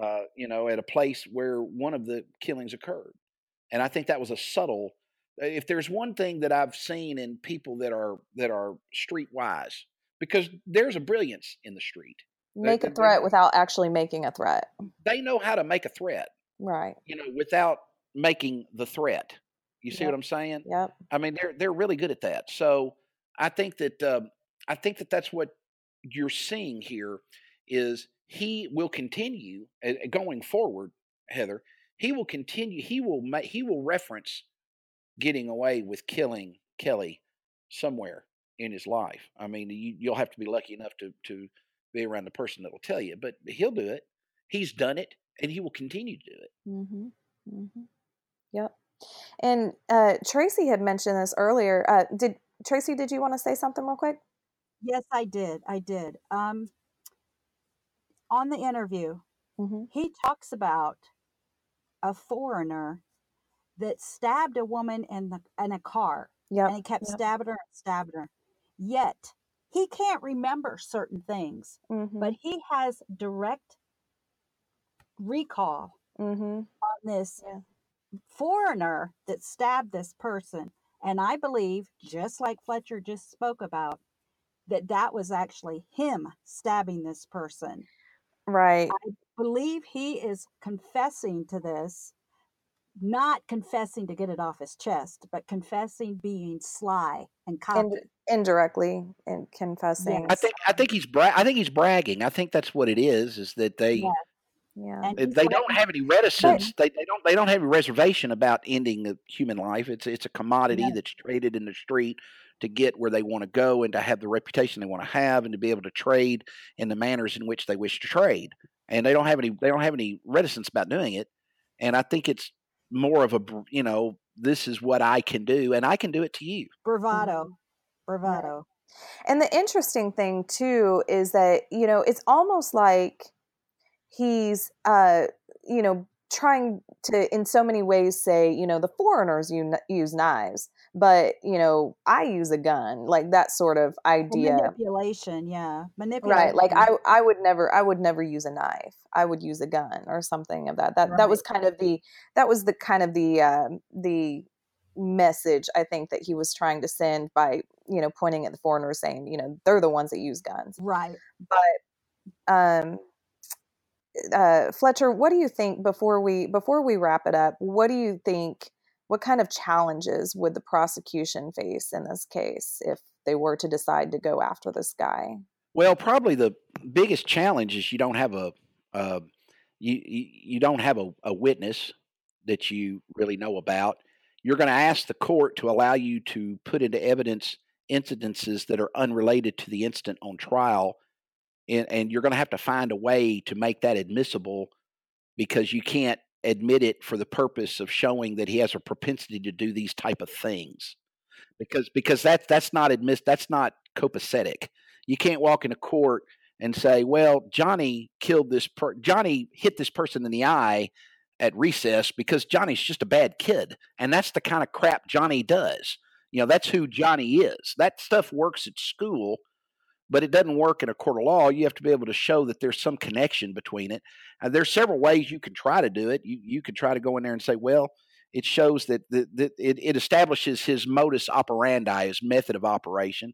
uh, you know, at a place where one of the killings occurred. And I think that was a subtle, if there's one thing that I've seen in people that are, that are street wise, because there's a brilliance in the street. Make they, a threat without actually making a threat. They know how to make a threat. Right. You know, without making the threat. You see yep. what I'm saying? Yep. I mean, they're, they're really good at that. So I think that, um, I think that that's what you're seeing here is he will continue uh, going forward, Heather, he will continue. He will ma- he will reference getting away with killing Kelly somewhere in his life. I mean, you, you'll have to be lucky enough to, to be around the person that will tell you, but he'll do it. He's done it, and he will continue to do it. Mm-hmm. Mm-hmm. Yep. And uh, Tracy had mentioned this earlier. Uh, did Tracy? Did you want to say something real quick? Yes, I did. I did. Um, on the interview, mm-hmm. he talks about a foreigner that stabbed a woman in the in a car. Yeah. And he kept yep. stabbing her and stabbing her. Yet he can't remember certain things, mm-hmm. but he has direct recall mm-hmm. on this yeah. foreigner that stabbed this person. And I believe, just like Fletcher just spoke about, that that was actually him stabbing this person. Right. I believe he is confessing to this, not confessing to get it off his chest, but confessing being sly and cocky. Ind- indirectly and confessing. Yes. I think I think he's bra- I think he's bragging. I think that's what it is, is that they yes. yeah. they, they don't have any reticence. They, they don't they don't have a reservation about ending the human life. It's it's a commodity yes. that's traded in the street to get where they want to go and to have the reputation they want to have and to be able to trade in the manners in which they wish to trade. And they don't have any, they don't have any reticence about doing it. And I think it's more of a, you know, this is what I can do and I can do it to you. Bravado, bravado. And the interesting thing too, is that, you know, it's almost like he's, uh, you know, trying to, in so many ways, say, you know, the foreigners use knives, but, you know, I use a gun, like that sort of idea. Manipulation, yeah. Manipulation. Right, like I I would never, I would never use a knife. I would use a gun or something of that. That right. that was kind of the, that was the kind of the, um, the message, I think, that he was trying to send by, you know, pointing at the foreigners saying, you know, they're the ones that use guns. Right. But, um, Uh, Fletcher, what do you think before we before we wrap it up? What do you think? What kind of challenges would the prosecution face in this case if they were to decide to go after this guy? Well, probably the biggest challenge is you don't have a uh, you you don't have a, a witness that you really know about. You're going to ask the court to allow you to put into evidence incidences that are unrelated to the incident on trial. And, and you're going to have to find a way to make that admissible because you can't admit it for the purpose of showing that he has a propensity to do these type of things, because because that that's not admiss that's not copacetic. You can't walk into court and say, "Well, Johnny killed this per- Johnny hit this person in the eye at recess because Johnny's just a bad kid," and that's the kind of crap Johnny does. You know, that's who Johnny is. That stuff works at school. But it doesn't work in a court of law. You have to be able to show that there's some connection between it. And there's several ways you can try to do it. You you could try to go in there and say, well, it shows that the, the, it, it establishes his modus operandi, his method of operation.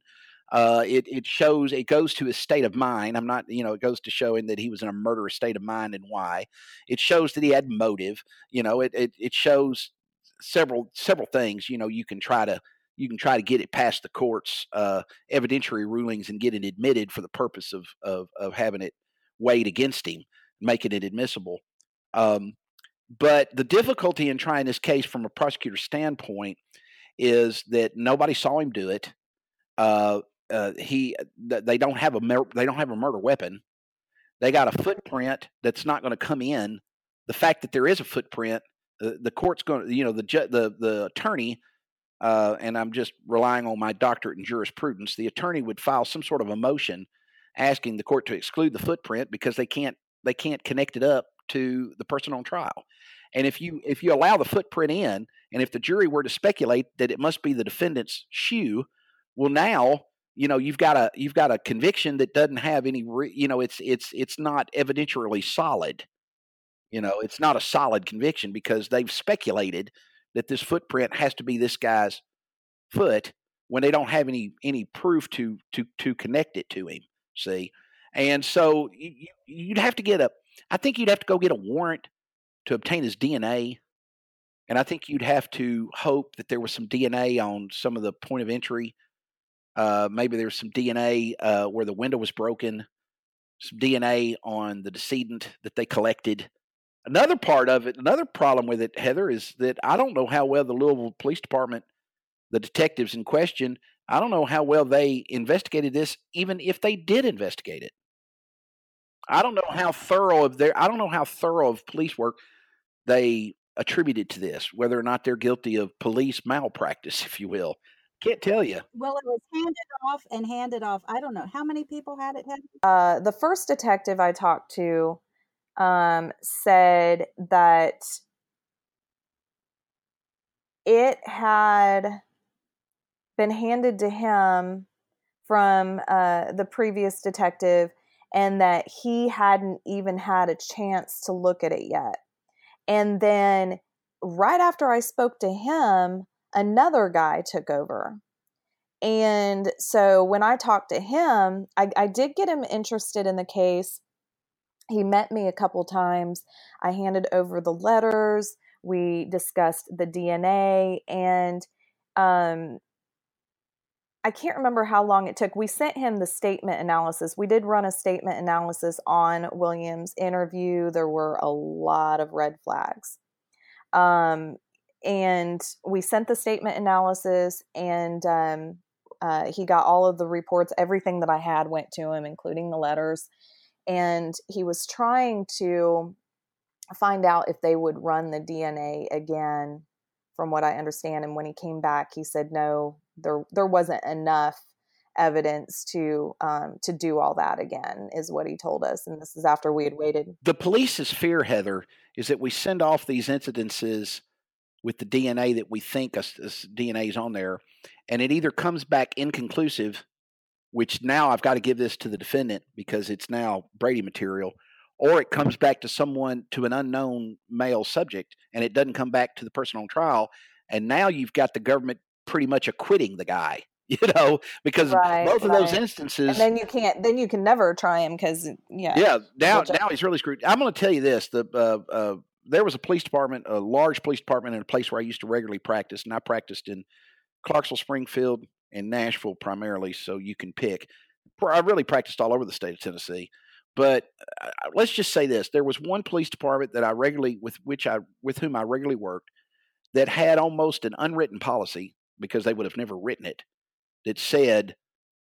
Uh, it it shows it goes to his state of mind. I'm not, you know, it goes to showing that he was in a murderous state of mind and why. It shows that he had motive. You know, it it it shows several several things. You know, you can try to. You can try to get it past the court's uh, evidentiary rulings and get it admitted for the purpose of of, of having it weighed against him, making it admissible. Um, but the difficulty in trying this case from a prosecutor's standpoint is that nobody saw him do it. Uh, uh, he th- they don't have a mur- they don't have a murder weapon. They got a footprint that's not going to come in. The fact that there is a footprint, the, the court's going to you know the ju- the the attorney. Uh, and I'm just relying on my doctorate in jurisprudence, the attorney would file some sort of a motion asking the court to exclude the footprint because they can't they can't connect it up to the person on trial. And if you if you allow the footprint in, and if the jury were to speculate that it must be the defendant's shoe, well, now you know you've got a you've got a conviction that doesn't have any re, you know it's it's it's not evidentially solid. You know, it's not a solid conviction because they've speculated that this footprint has to be this guy's foot when they don't have any any proof to to to connect it to him. See, and so you, you'd have to get a. I think you'd have to go get a warrant to obtain his D N A. And I think you'd have to hope that there was some D N A on some of the point of entry. Uh, maybe there was some D N A uh, where the window was broken, some D N A on the decedent that they collected. Another part of it, another problem with it, Heather, is that I don't know how well the Louisville Police Department, the detectives in question, I don't know how well they investigated this, even if they did investigate it. I don't know how thorough of their I don't know how thorough of police work they attributed to this, whether or not they're guilty of police malpractice, if you will. Can't tell you. Well, it was handed off and handed off. I don't know how many people had it handed off. Uh, the first detective I talked to um, said that it had been handed to him from uh, the previous detective, and that he hadn't even had a chance to look at it yet. And then right after I spoke to him, another guy took over. And so when I talked to him, I, I did get him interested in the case. He met me a couple times. I handed over the letters. We discussed the D N A, and um, I can't remember how long it took. We sent him the statement analysis. We did run a statement analysis on Williams' interview. There were a lot of red flags. Um, and we sent the statement analysis, and um, uh, he got all of the reports. Everything that I had went to him, including the letters. And he was trying to find out if they would run the D N A again, from what I understand. And when he came back, he said, no, There, there wasn't enough evidence to um, to do all that again, is what he told us. And this is after we had waited. The police's fear, Heather, is that we send off these incidences with the D N A that we think us, us D N A is on there, and it either comes back inconclusive, which now I've got to give this to the defendant because it's now Brady material, or it comes back to someone, to an unknown male subject, and it doesn't come back to the person on trial. And now you've got the government pretty much acquitting the guy, you know, because right, both of right. those instances. And then you can't, then you can never try him because, yeah. Yeah, now now he's really screwed. I'm going to tell you this. The uh, uh, there was a police department, a large police department in a place where I used to regularly practice, and I practiced in Clarksville, Springfield, and Nashville primarily, so you can pick. I really practiced all over the state of Tennessee. But uh, let's just say this. There was one police department that I regularly, with which I, with whom I regularly worked, that had almost an unwritten policy, because they would have never written it, that said,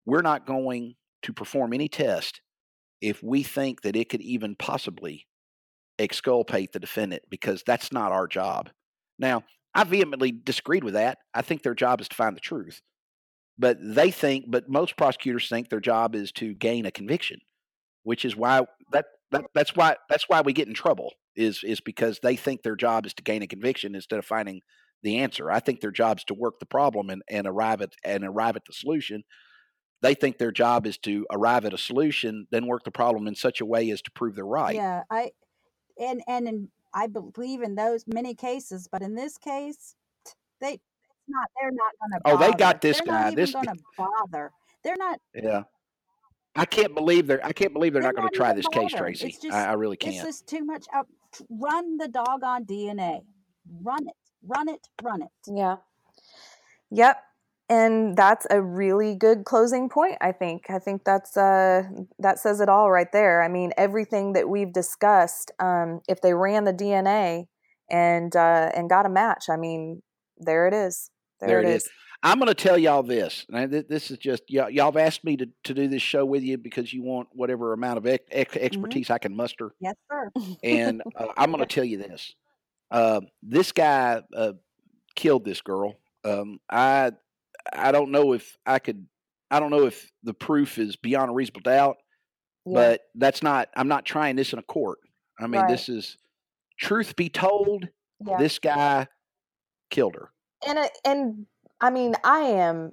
we're not going to perform any test if we think that it could even possibly exculpate the defendant, because that's not our job. Now, I vehemently disagreed with that. I think their job is to find the truth. But they think, but most prosecutors think their job is to gain a conviction, which is why that, that that's why that's why we get in trouble, is is because they think their job is to gain a conviction instead of finding the answer. I think their job is to work the problem and, and arrive at and arrive at the solution. They think their job is to arrive at a solution, then work the problem in such a way as to prove they're right. Yeah, I and and in, I believe in those many cases, but in this case, they not they're not going to. Oh, bother. They got this they're guy. Not this going to bother. They're not. Yeah, I can't believe they're. I can't believe they're, they're not, not going to try this bother. Case, Tracy. It's just, I, I really can't. It's just too much. Out. Run the doggone D N A. Run it. Run it, run it. Yeah. Yep. And that's a really good closing point, I think. I think that's uh, that says it all right there. I mean, everything that we've discussed, um, if they ran the D N A and uh, and got a match, I mean, there it is. There, there it is. is. I'm going to tell y'all this. And this is just, y'all, y'all have asked me to, to do this show with you because you want whatever amount of ex- ex- expertise mm-hmm. I can muster. Yes, sir. And uh, I'm going to tell you this. Uh, this guy uh, killed this girl. Um, I I don't know if I could. I don't know if the proof is beyond a reasonable doubt. Yeah. But that's not, I'm not trying this in a court. I mean, right. This is, truth be told, yeah. This guy killed her. And, it, and I mean, I am,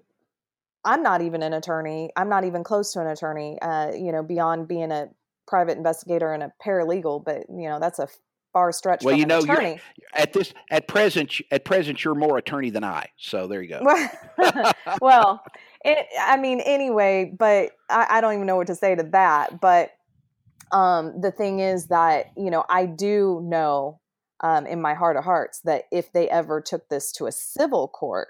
I'm not even an attorney. I'm not even close to an attorney, uh, you know, beyond being a private investigator and a paralegal, but you know, that's a far stretch. Well, from you know, an attorney. at this, at present, at present, you're more attorney than I, so there you go. Well, it, I mean, anyway, but I, I don't even know what to say to that. But, um, the thing is that, you know, I do know, um, in my heart of hearts that if they ever took this to a civil court,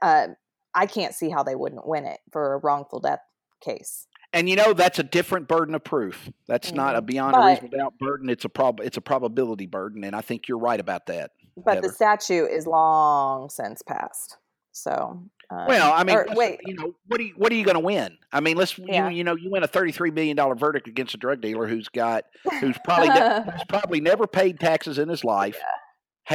uh, I can't see how they wouldn't win it for a wrongful death case. And you know, that's a different burden of proof. That's mm-hmm. not a beyond but, a reasonable doubt burden. It's a prob it's a probability burden, and I think you're right about that. But Heather. The statute is long since passed. So um, well, I mean, or, wait. You know, what are you, what are you going to win? I mean, let's yeah. you, you know, you win a thirty-three million dollars verdict against a drug dealer who's got who's probably ne- who's probably never paid taxes in his life, yeah.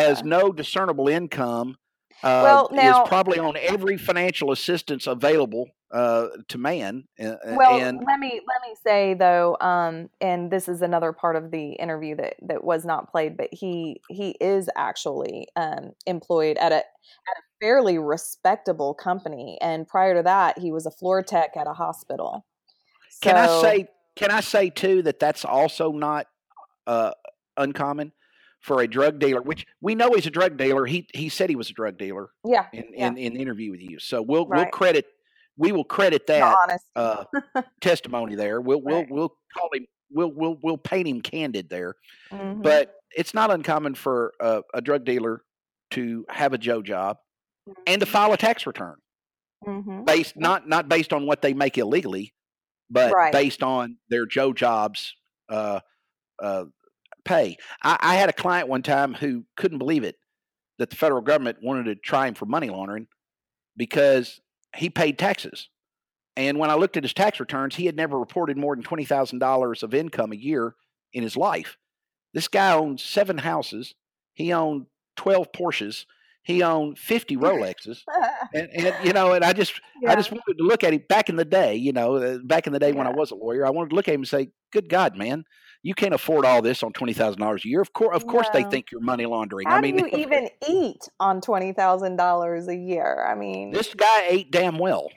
has yeah. no discernible income. Uh, well, now, is probably on every financial assistance available uh, to man. Uh, well, and, let me let me say though, um, and this is another part of the interview that, that was not played, but he he is actually um, employed at a at a fairly respectable company, and prior to that, he was a floor tech at a hospital. So, can I say can I say too that that's also not uh, uncommon. For a drug dealer, which we know he's a drug dealer. He he said he was a drug dealer. Yeah. In yeah. in, in the interview with you. So we'll right. we'll credit we will credit that uh, testimony there. We'll right. we'll we'll call him we'll we'll we'll paint him candid there. Mm-hmm. But it's not uncommon for a, a drug dealer to have a Joe job mm-hmm. and to file a tax return. Mm-hmm. Based not not based on what they make illegally, but right. based on their Joe jobs uh uh pay. I, I had a client one time who couldn't believe it that the federal government wanted to try him for money laundering because he paid taxes. And when I looked at his tax returns, he had never reported more than twenty thousand dollars of income a year in his life. This guy owned seven houses. He owned twelve Porsches. He owned fifty Rolexes. and, and, you know, and I just, yeah. I just wanted to look at him back in the day, you know, back in the day yeah. when I was a lawyer, I wanted to look at him and say, good God, man. You can't afford all this on twenty thousand dollars a year. Of course, of course, no. They think you're money laundering. How I mean, do you even eat on twenty thousand dollars a year? I mean, this guy ate damn well.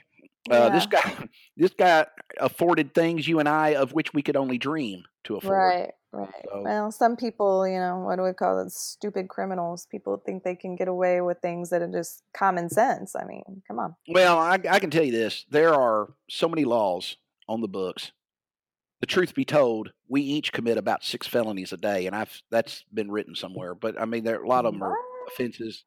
Yeah. Uh, this guy, this guy afforded things you and I of which we could only dream to afford. Right, right. So, well, some people, you know, what do we call it? Stupid criminals. People think they can get away with things that are just common sense. I mean, come on. Well, I, I can tell you this: there are so many laws on the books. The truth be told, we each commit about six felonies a day, and I've that's been written somewhere. But I mean, there a lot of them are offenses.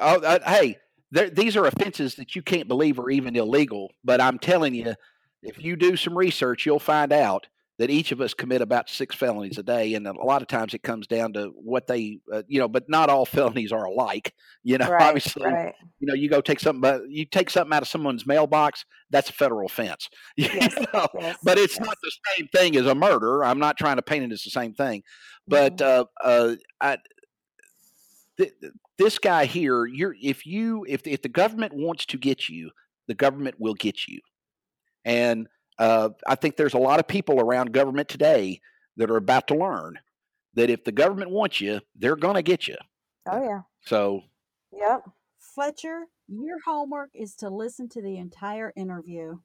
Oh, I, hey, there, these are offenses that you can't believe are even illegal. But I'm telling you, if you do some research, you'll find out that each of us commit about six felonies a day, and a lot of times it comes down to what they, uh, you know. But not all felonies are alike, you know. Right, obviously, right. You know, you go take something, you take something out of someone's mailbox. That's a federal offense, you yes, know? Yes, but it's yes. not the same thing as a murder. I'm not trying to paint it as the same thing, but mm-hmm. uh, uh, I, th- this guy here, you're if you if if the government wants to get you, the government will get you, and uh, I think there's a lot of people around government today that are about to learn that if the government wants you, they're gonna get you. Oh yeah. So. Yep. Fletcher, your homework is to listen to the entire interview.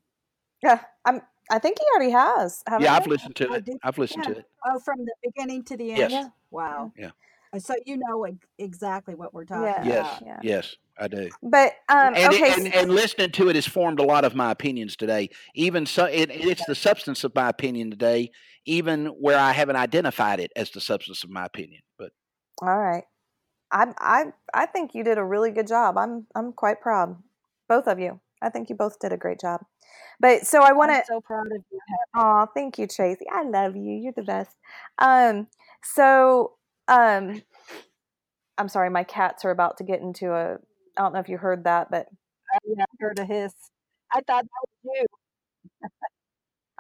Yeah, I'm. I think he already has. Yeah, you? I've listened to oh, it. I've listened yeah. to it. Oh, from the beginning to the end. Yes. Yeah. Wow. Yeah. So you know exactly what we're talking yeah. about. Yes. Yeah. Yes, I do. But um, and, okay, it, and, and listening to it has formed a lot of my opinions today. Even so, it, it's the substance of my opinion today, even where I haven't identified it as the substance of my opinion. But all right. I I I think you did a really good job. I'm I'm quite proud, both of you. I think you both did a great job. But so I want to. I'm so proud of you. Aw, thank you, Tracy. I love you. You're the best. Um. So um, I'm sorry. My cats are about to get into a. I don't know if you heard that, but yeah, I heard a hiss. I thought that was you.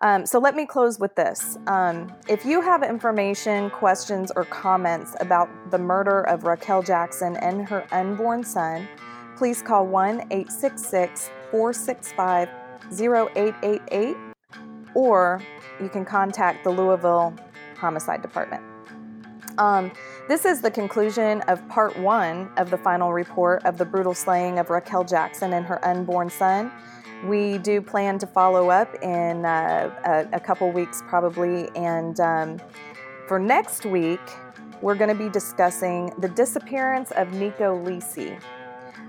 Um, so let me close with this. Um, if you have information, questions, or comments about the murder of Raquel Jackson and her unborn son, please call one eight six six, four six five, zero eight eight eight or you can contact the Louisville Homicide Department. Um, this is the conclusion of part one of the final report of the brutal slaying of Raquel Jackson and her unborn son. We do plan to follow up in uh, a, a couple weeks probably, and um, for next week, we're going to be discussing the disappearance of Nico Lisi.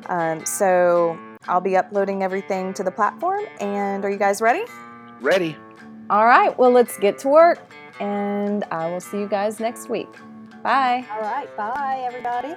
Um, so I'll be uploading everything to the platform, and are you guys ready? Ready. All right, well, let's get to work, and I will see you guys next week. Bye. All right, bye, everybody.